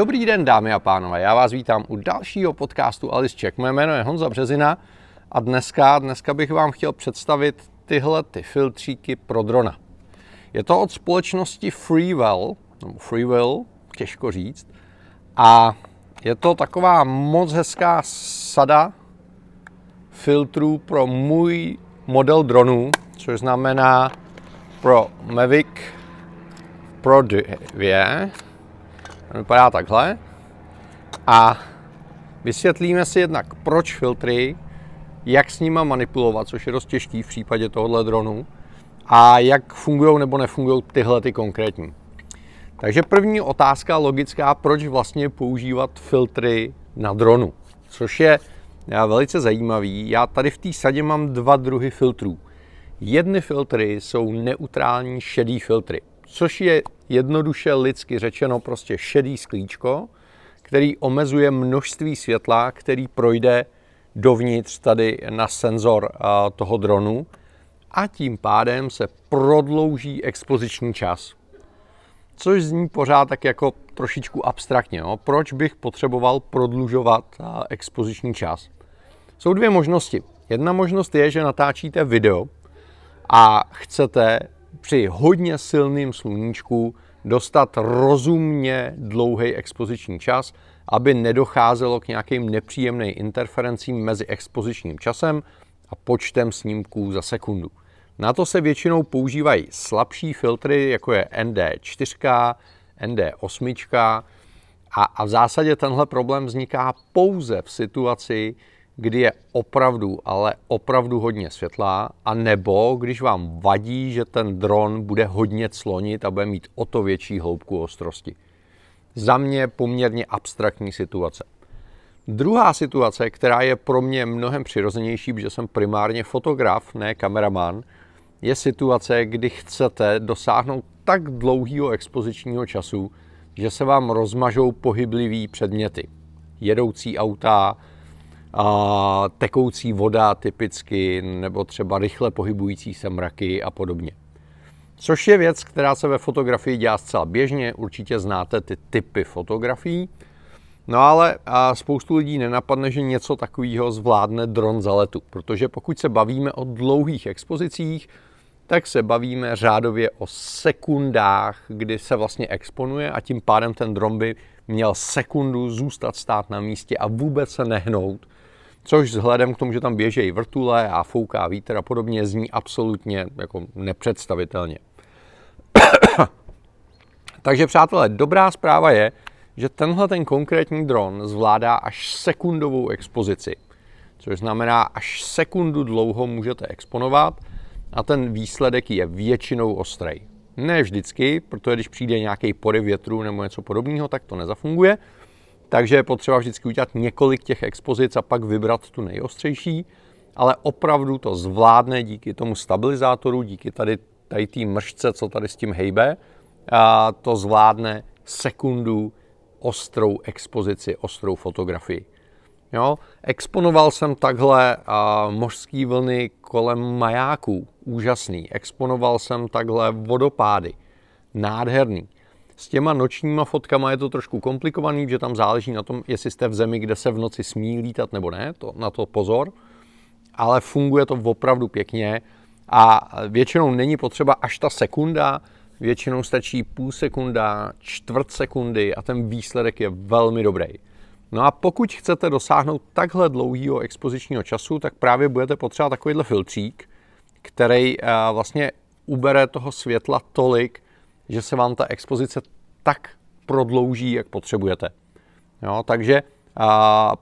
Dobrý den, dámy a pánové, já vás vítám u dalšího podcastu Alice Czech. Moje jméno je Honza Březina a dneska bych vám chtěl představit tyhle ty filtříky pro drona. Je to od společnosti Freewell, těžko říct, a je to taková moc hezká sada filtrů pro můj model dronů, což znamená pro Mavic Pro 2. Vypadá takhle a vysvětlíme si jednak, proč filtry, jak s nima manipulovat, což je dost těžký v případě tohoto dronu, a jak fungují nebo nefungují tyhle ty konkrétní. Takže první otázka logická, proč vlastně používat filtry na dronu, což je velice zajímavý. Já tady v té sadě mám dva druhy filtrů. Jedny filtry jsou neutrální šedý filtry, což je jednoduše lidsky řečeno prostě šedý sklíčko, který omezuje množství světla, který projde dovnitř tady na senzor toho dronu, a tím pádem se prodlouží expoziční čas. Což zní pořád tak jako trošičku abstraktně. No? Proč bych potřeboval prodlužovat expoziční čas? Jsou dvě možnosti. Jedna možnost je, že natáčíte video a chcete při hodně silným sluníčku dostat rozumně dlouhý expoziční čas, aby nedocházelo k nějakým nepříjemným interferencím mezi expozičním časem a počtem snímků za sekundu. Na to se většinou používají slabší filtry, jako je ND4, ND8 a v zásadě tenhle problém vzniká pouze v situaci, kdy je opravdu, ale opravdu hodně světla, a nebo když vám vadí, že ten dron bude hodně clonit a bude mít o to větší hloubku ostrosti. Za mě poměrně abstraktní situace. Druhá situace, která je pro mě mnohem přirozenější, protože jsem primárně fotograf, ne kameraman, je situace, kdy chcete dosáhnout tak dlouhého expozičního času, že se vám rozmažou pohyblivý předměty. Jedoucí auta, tekoucí voda typicky, nebo třeba rychle pohybující se mraky a podobně. Což je věc, která se ve fotografii dělá zcela běžně, určitě znáte ty typy fotografií. No ale spoustu lidí nenapadne, že něco takového zvládne dron za letu, protože pokud se bavíme o dlouhých expozicích, tak se bavíme řádově o sekundách, kdy se vlastně exponuje, a tím pádem ten dron by měl sekundu zůstat stát na místě a vůbec se nehnout, což vzhledem k tomu, že tam běžejí vrtule a fouká vítr a podobně, zní absolutně jako nepředstavitelně. Takže přátelé, dobrá zpráva je, že tenhle ten konkrétní dron zvládá až sekundovou expozici, což znamená, až sekundu dlouho můžete exponovat a ten výsledek je většinou ostrý. Ne vždycky, protože když přijde nějaký poryv větru nebo něco podobného, tak to nezafunguje. Takže je potřeba vždycky udělat několik těch expozic a pak vybrat tu nejostřejší, ale opravdu to zvládne díky tomu stabilizátoru, díky tady té mržce, co tady s tím hejbe, a to zvládne sekundu ostrou expozici, ostrou fotografii. Jo? Exponoval jsem takhle mořské vlny kolem majáků, úžasný. Exponoval jsem takhle vodopády, nádherný. S těma nočníma fotkama je to trošku komplikovaný, že tam záleží na tom, jestli jste v zemi, kde se v noci smí lítat nebo ne, na to pozor, ale funguje to opravdu pěkně a většinou není potřeba až ta sekunda, většinou stačí půl sekunda, čtvrt sekundy a ten výsledek je velmi dobrý. No a pokud chcete dosáhnout takhle dlouhého expozičního času, tak právě budete potřebovat takovýhle filtřík, který vlastně ubere toho světla tolik, že se vám ta expozice tak prodlouží, jak potřebujete. Jo, takže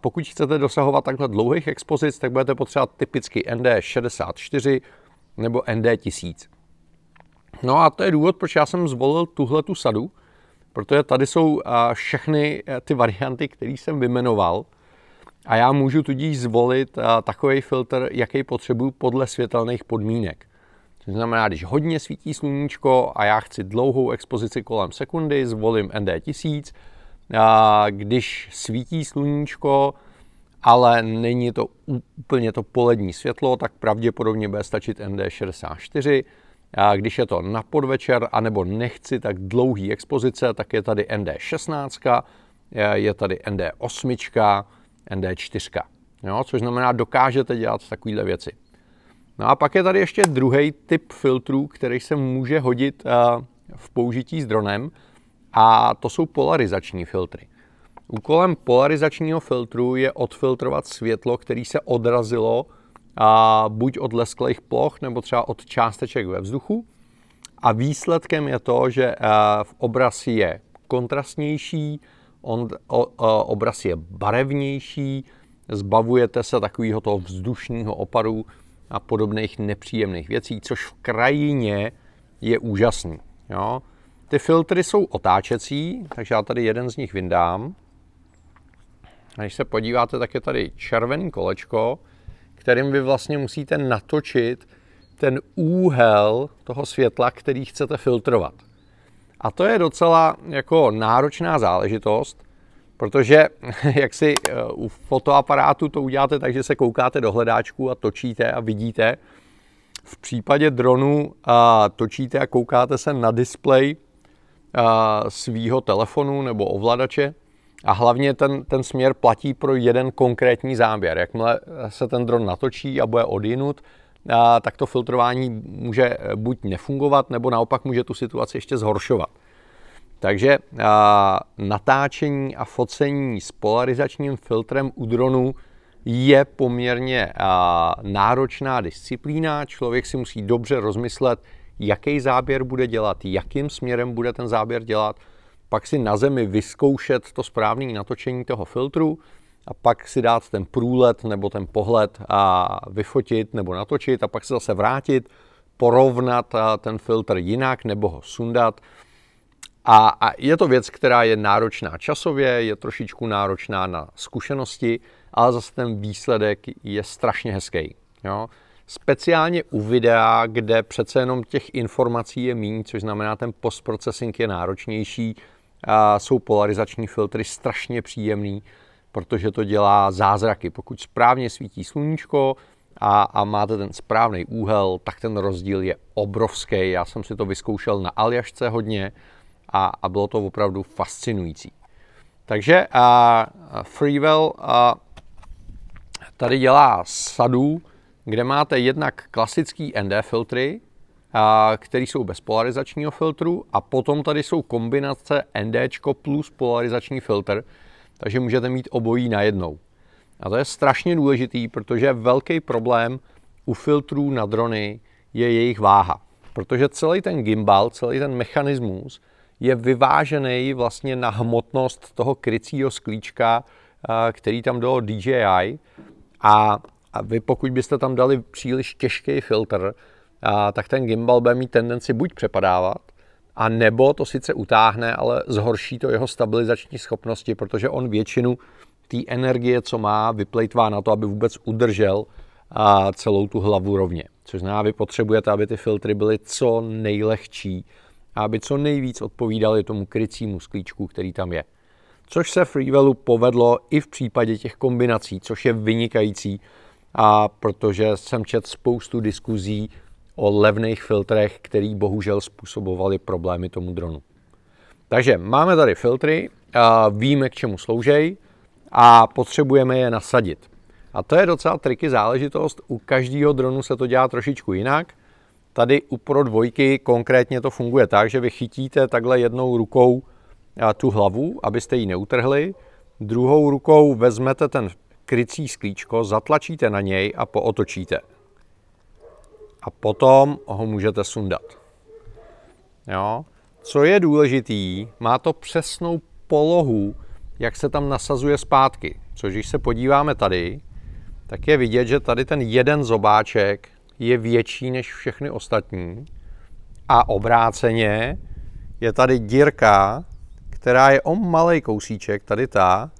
pokud chcete dosahovat takhle dlouhých expozic, tak budete potřebovat typicky ND64 nebo ND1000. No a to je důvod, proč já jsem zvolil tuhletu sadu, protože tady jsou všechny ty varianty, které jsem vyjmenoval, a já můžu tudíž zvolit takový filtr, jaký potřebuju podle světelných podmínek. To znamená, když hodně svítí sluníčko a já chci dlouhou expozici kolem sekundy, zvolím ND1000. Když svítí sluníčko, ale není to úplně to polední světlo, tak pravděpodobně bude stačit ND64. A když je to na podvečer, anebo nechci tak dlouhý expozice, tak je tady ND16 je tady ND8, ND4, jo, což znamená, dokážete dělat takovéhle věci. No a pak je tady ještě druhý typ filtrů, který se může hodit v použití s dronem, a to jsou polarizační filtry. Úkolem polarizačního filtru je odfiltrovat světlo, které se odrazilo buď od lesklých ploch, nebo třeba od částeček ve vzduchu. A výsledkem je to, že v obraz je kontrastnější, obraz je barevnější, zbavujete se takového toho vzdušného oparu a podobných nepříjemných věcí, což v krajině je úžasný. Jo? Ty filtry jsou otáčecí, takže já tady jeden z nich vyndám. A když se podíváte, tak je tady červený kolečko, kterým vy vlastně musíte natočit ten úhel toho světla, který chcete filtrovat. A to je docela jako náročná záležitost, protože jak si u fotoaparátu to uděláte tak, že se koukáte do hledáčku a točíte a vidíte. V případě dronu točíte a koukáte se na displej svýho telefonu nebo ovladače a hlavně ten směr platí pro jeden konkrétní záběr. Jakmile se ten dron natočí a bude odjinut, tak to filtrování může buď nefungovat, nebo naopak může tu situaci ještě zhoršovat. Takže natáčení a focení s polarizačním filtrem u dronu je poměrně náročná disciplína. Člověk si musí dobře rozmyslet, jaký záběr bude dělat, jakým směrem bude ten záběr dělat, pak si na zemi vyzkoušet to správné natočení toho filtru a pak si dát ten průlet nebo ten pohled a vyfotit nebo natočit a pak se zase vrátit, porovnat ten filtr jinak nebo ho sundat. A je to věc, která je náročná časově, je trošičku náročná na zkušenosti, ale zase ten výsledek je strašně hezký. Jo? Speciálně u videa, kde přece jenom těch informací je míň, což znamená, ten postprocessing je náročnější, a jsou polarizační filtry strašně příjemný, protože to dělá zázraky. Pokud správně svítí sluníčko a máte ten správný úhel, tak ten rozdíl je obrovský. Já jsem si to vyzkoušel na Aljašce hodně a bylo to opravdu fascinující. Takže Freewell tady dělá sadu, kde máte jednak klasický ND filtry, které jsou bez polarizačního filtru, a potom tady jsou kombinace ND plus polarizační filtr, takže můžete mít obojí najednou. A to je strašně důležitý, protože velký problém u filtrů na drony je jejich váha. Protože celý ten gimbal, celý ten mechanismus je vyvážený vlastně na hmotnost toho krycího sklíčka, který tam dalo DJI, a vy pokud byste tam dali příliš těžký filtr, tak ten gimbal bude mít tendenci buď přepadávat, a nebo to sice utáhne, ale zhorší to jeho stabilizační schopnosti, protože on většinu té energie, co má, vyplejtvá na to, aby vůbec udržel celou tu hlavu rovně. Což znamená, vy potřebujete, aby ty filtry byly co nejlehčí a aby co nejvíc odpovídaly tomu krycímu sklíčku, který tam je. Což se Freewellu povedlo i v případě těch kombinací, což je vynikající, a protože jsem četl spoustu diskuzí o levných filtrech, který bohužel způsobovaly problémy tomu dronu. Takže máme tady filtry, víme, k čemu slouží a potřebujeme je nasadit. A to je docela triky záležitost, u každého dronu se to dělá trošičku jinak. Tady u Pro 2 konkrétně to funguje tak, že vy chytíte takhle jednou rukou tu hlavu, abyste ji neutrhli, druhou rukou vezmete ten krycí sklíčko, zatlačíte na něj a pootočíte. A potom ho můžete sundat. Jo? Co je důležitý, má to přesnou polohu, jak se tam nasazuje zpátky. Což když se podíváme tady, tak je vidět, že tady ten jeden zobáček je větší než všechny ostatní. A obráceně je tady dírka, která je o malej kousíček, tady ta,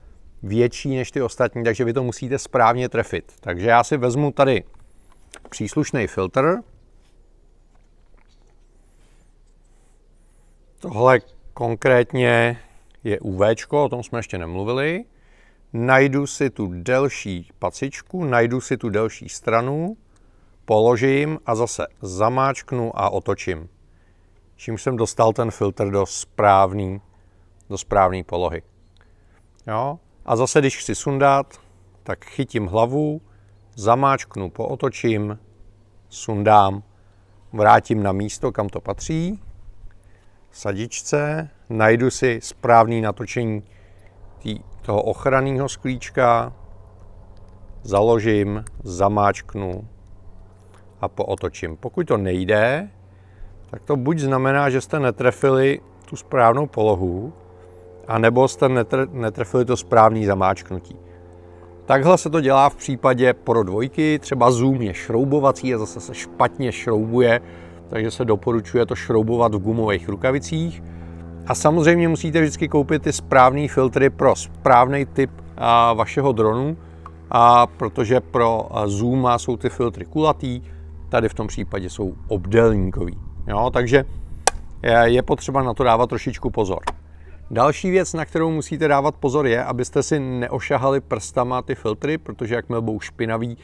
větší než ty ostatní, takže vy to musíte správně trefit. Takže já si vezmu tady příslušný filtr. Tohle konkrétně je UVčko, o tom jsme ještě nemluvili. Najdu si tu delší pacičku, najdu si tu delší stranu, položím a zase zamáčknu a otočím. Čím jsem dostal ten filtr do správné polohy. Jo? A zase, když chci sundat, tak chytím hlavu, zamáčknu, pootočím, sundám, vrátím na místo, kam to patří, sadičce, najdu si správný natočení toho ochranného sklíčka, založím, zamáčknu a pootočím. Pokud to nejde, tak to buď znamená, že jste netrefili tu správnou polohu, anebo jste netrefili to správné zamáčknutí. Takhle se to dělá v případě Pro 2, třeba zoom je šroubovací a zase se špatně šroubuje, takže se doporučuje to šroubovat v gumových rukavicích. A samozřejmě musíte vždycky koupit ty správné filtry pro správný typ vašeho dronu, a protože pro zooma jsou ty filtry kulatý, tady v tom případě jsou obdélníkový. Jo, takže je potřeba na to dávat trošičku pozor. Další věc, na kterou musíte dávat pozor, je, abyste si neošahali prstama ty filtry, protože jakmile budou špinavý,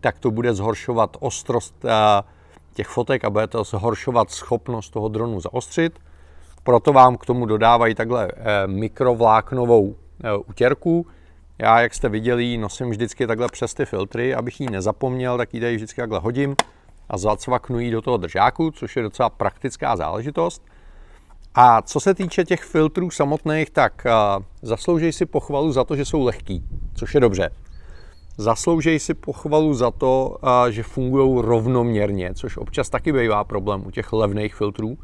tak to bude zhoršovat ostrost těch fotek a bude to zhoršovat schopnost toho dronu zaostřit. Proto vám k tomu dodávají takhle mikrovláknovou utěrku. Já, jak jste viděli, ji nosím vždycky takhle přes ty filtry, abych ji nezapomněl, tak ji tady vždycky takhle hodím a zacvaknu ji do toho držáku, což je docela praktická záležitost. A co se týče těch filtrů samotných, tak zaslouží si pochvalu za to, že jsou lehký, což je dobře. Zaslouží si pochvalu za to, že fungují rovnoměrně, což občas taky bývá problém u těch levných filtrů.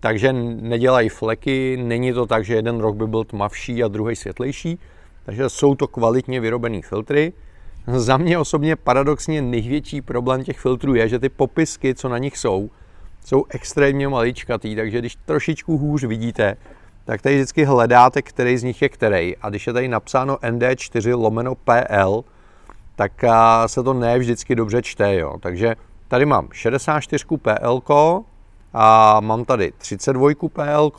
Takže nedělají fleky, není to tak, že jeden roh by byl tmavší a druhý světlejší. Takže jsou to kvalitně vyrobené filtry. Za mě osobně paradoxně největší problém těch filtrů je, že ty popisky, co na nich jsou extrémně maličkatý, takže když trošičku hůř vidíte, tak tady vždycky hledáte, který z nich je který. A když je tady napsáno ND4/PL, tak se to ne vždycky dobře čte. Jo. Takže tady mám 64 PL, a mám tady 32 PL,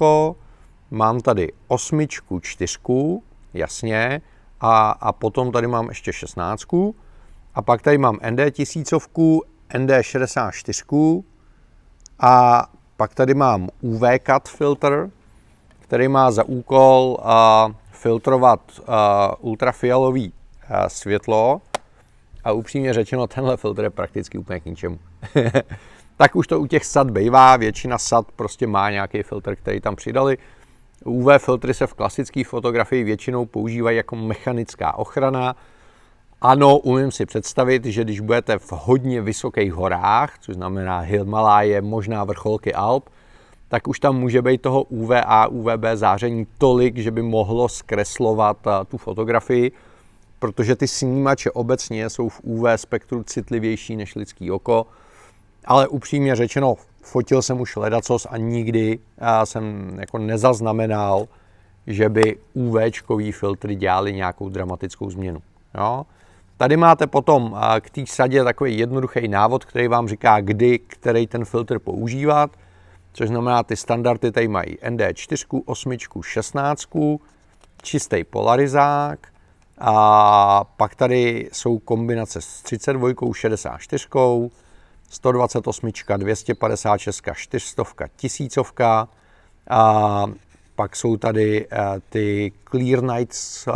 mám tady 8 čtyřku, jasně, a potom tady mám ještě 16, a pak tady mám ND1000, ND64, a pak tady mám UV cut filtr, který má za úkol filtrovat ultrafialové světlo. A upřímně řečeno, tenhle filtr je prakticky úplně k ničemu. Tak už to u těch SAT bývá, většina SAT prostě má nějaký filtr, který tam přidali. UV filtry se v klasické fotografii většinou používají jako mechanická ochrana. Ano, umím si představit, že když budete v hodně vysokých horách, což znamená Himaláje, možná vrcholky Alp, tak už tam může být toho UV a UVB záření tolik, že by mohlo zkreslovat tu fotografii, protože ty snímače obecně jsou v UV spektru citlivější než lidský oko. Ale upřímně řečeno, fotil jsem už ledacos a nikdy jsem jako nezaznamenal, že by UVčkový filtry dělali nějakou dramatickou změnu. Jo? Tady máte potom k té sadě takový jednoduchý návod, který vám říká, kdy, který ten filtr používat, což znamená, ty standardy tady mají ND4, 8, 16, čistý polarizák, a pak tady jsou kombinace s 32, 64, 128, 256, 400, 1000, a pak jsou tady ty Clear Night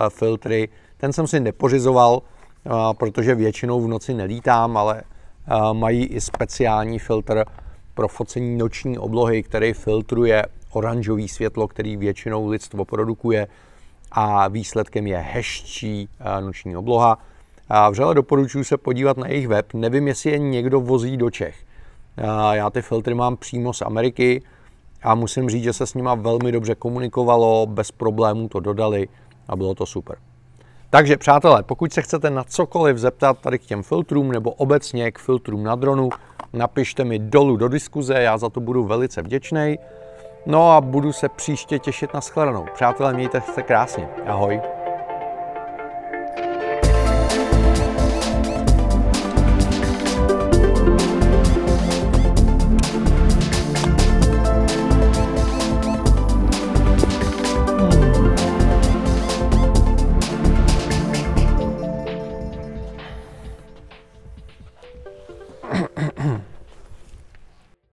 filtry. Ten jsem si nepořizoval, protože většinou v noci nelítám, ale mají i speciální filtr pro focení noční oblohy, který filtruje oranžové světlo, který většinou lidstvo produkuje, a výsledkem je hezčí noční obloha. Vřele doporučuji se podívat na jejich web. Nevím, jestli je někdo vozí do Čech. Já ty filtry mám přímo z Ameriky a musím říct, že se s nima velmi dobře komunikovalo, bez problémů to dodali a bylo to super. Takže přátelé, pokud se chcete na cokoliv zeptat tady k těm filtrům nebo obecně k filtrům na dronu, napište mi dolů do diskuze, já za to budu velice vděčný. No a budu se příště těšit na shledanou. Přátelé, mějte se krásně. Ahoj.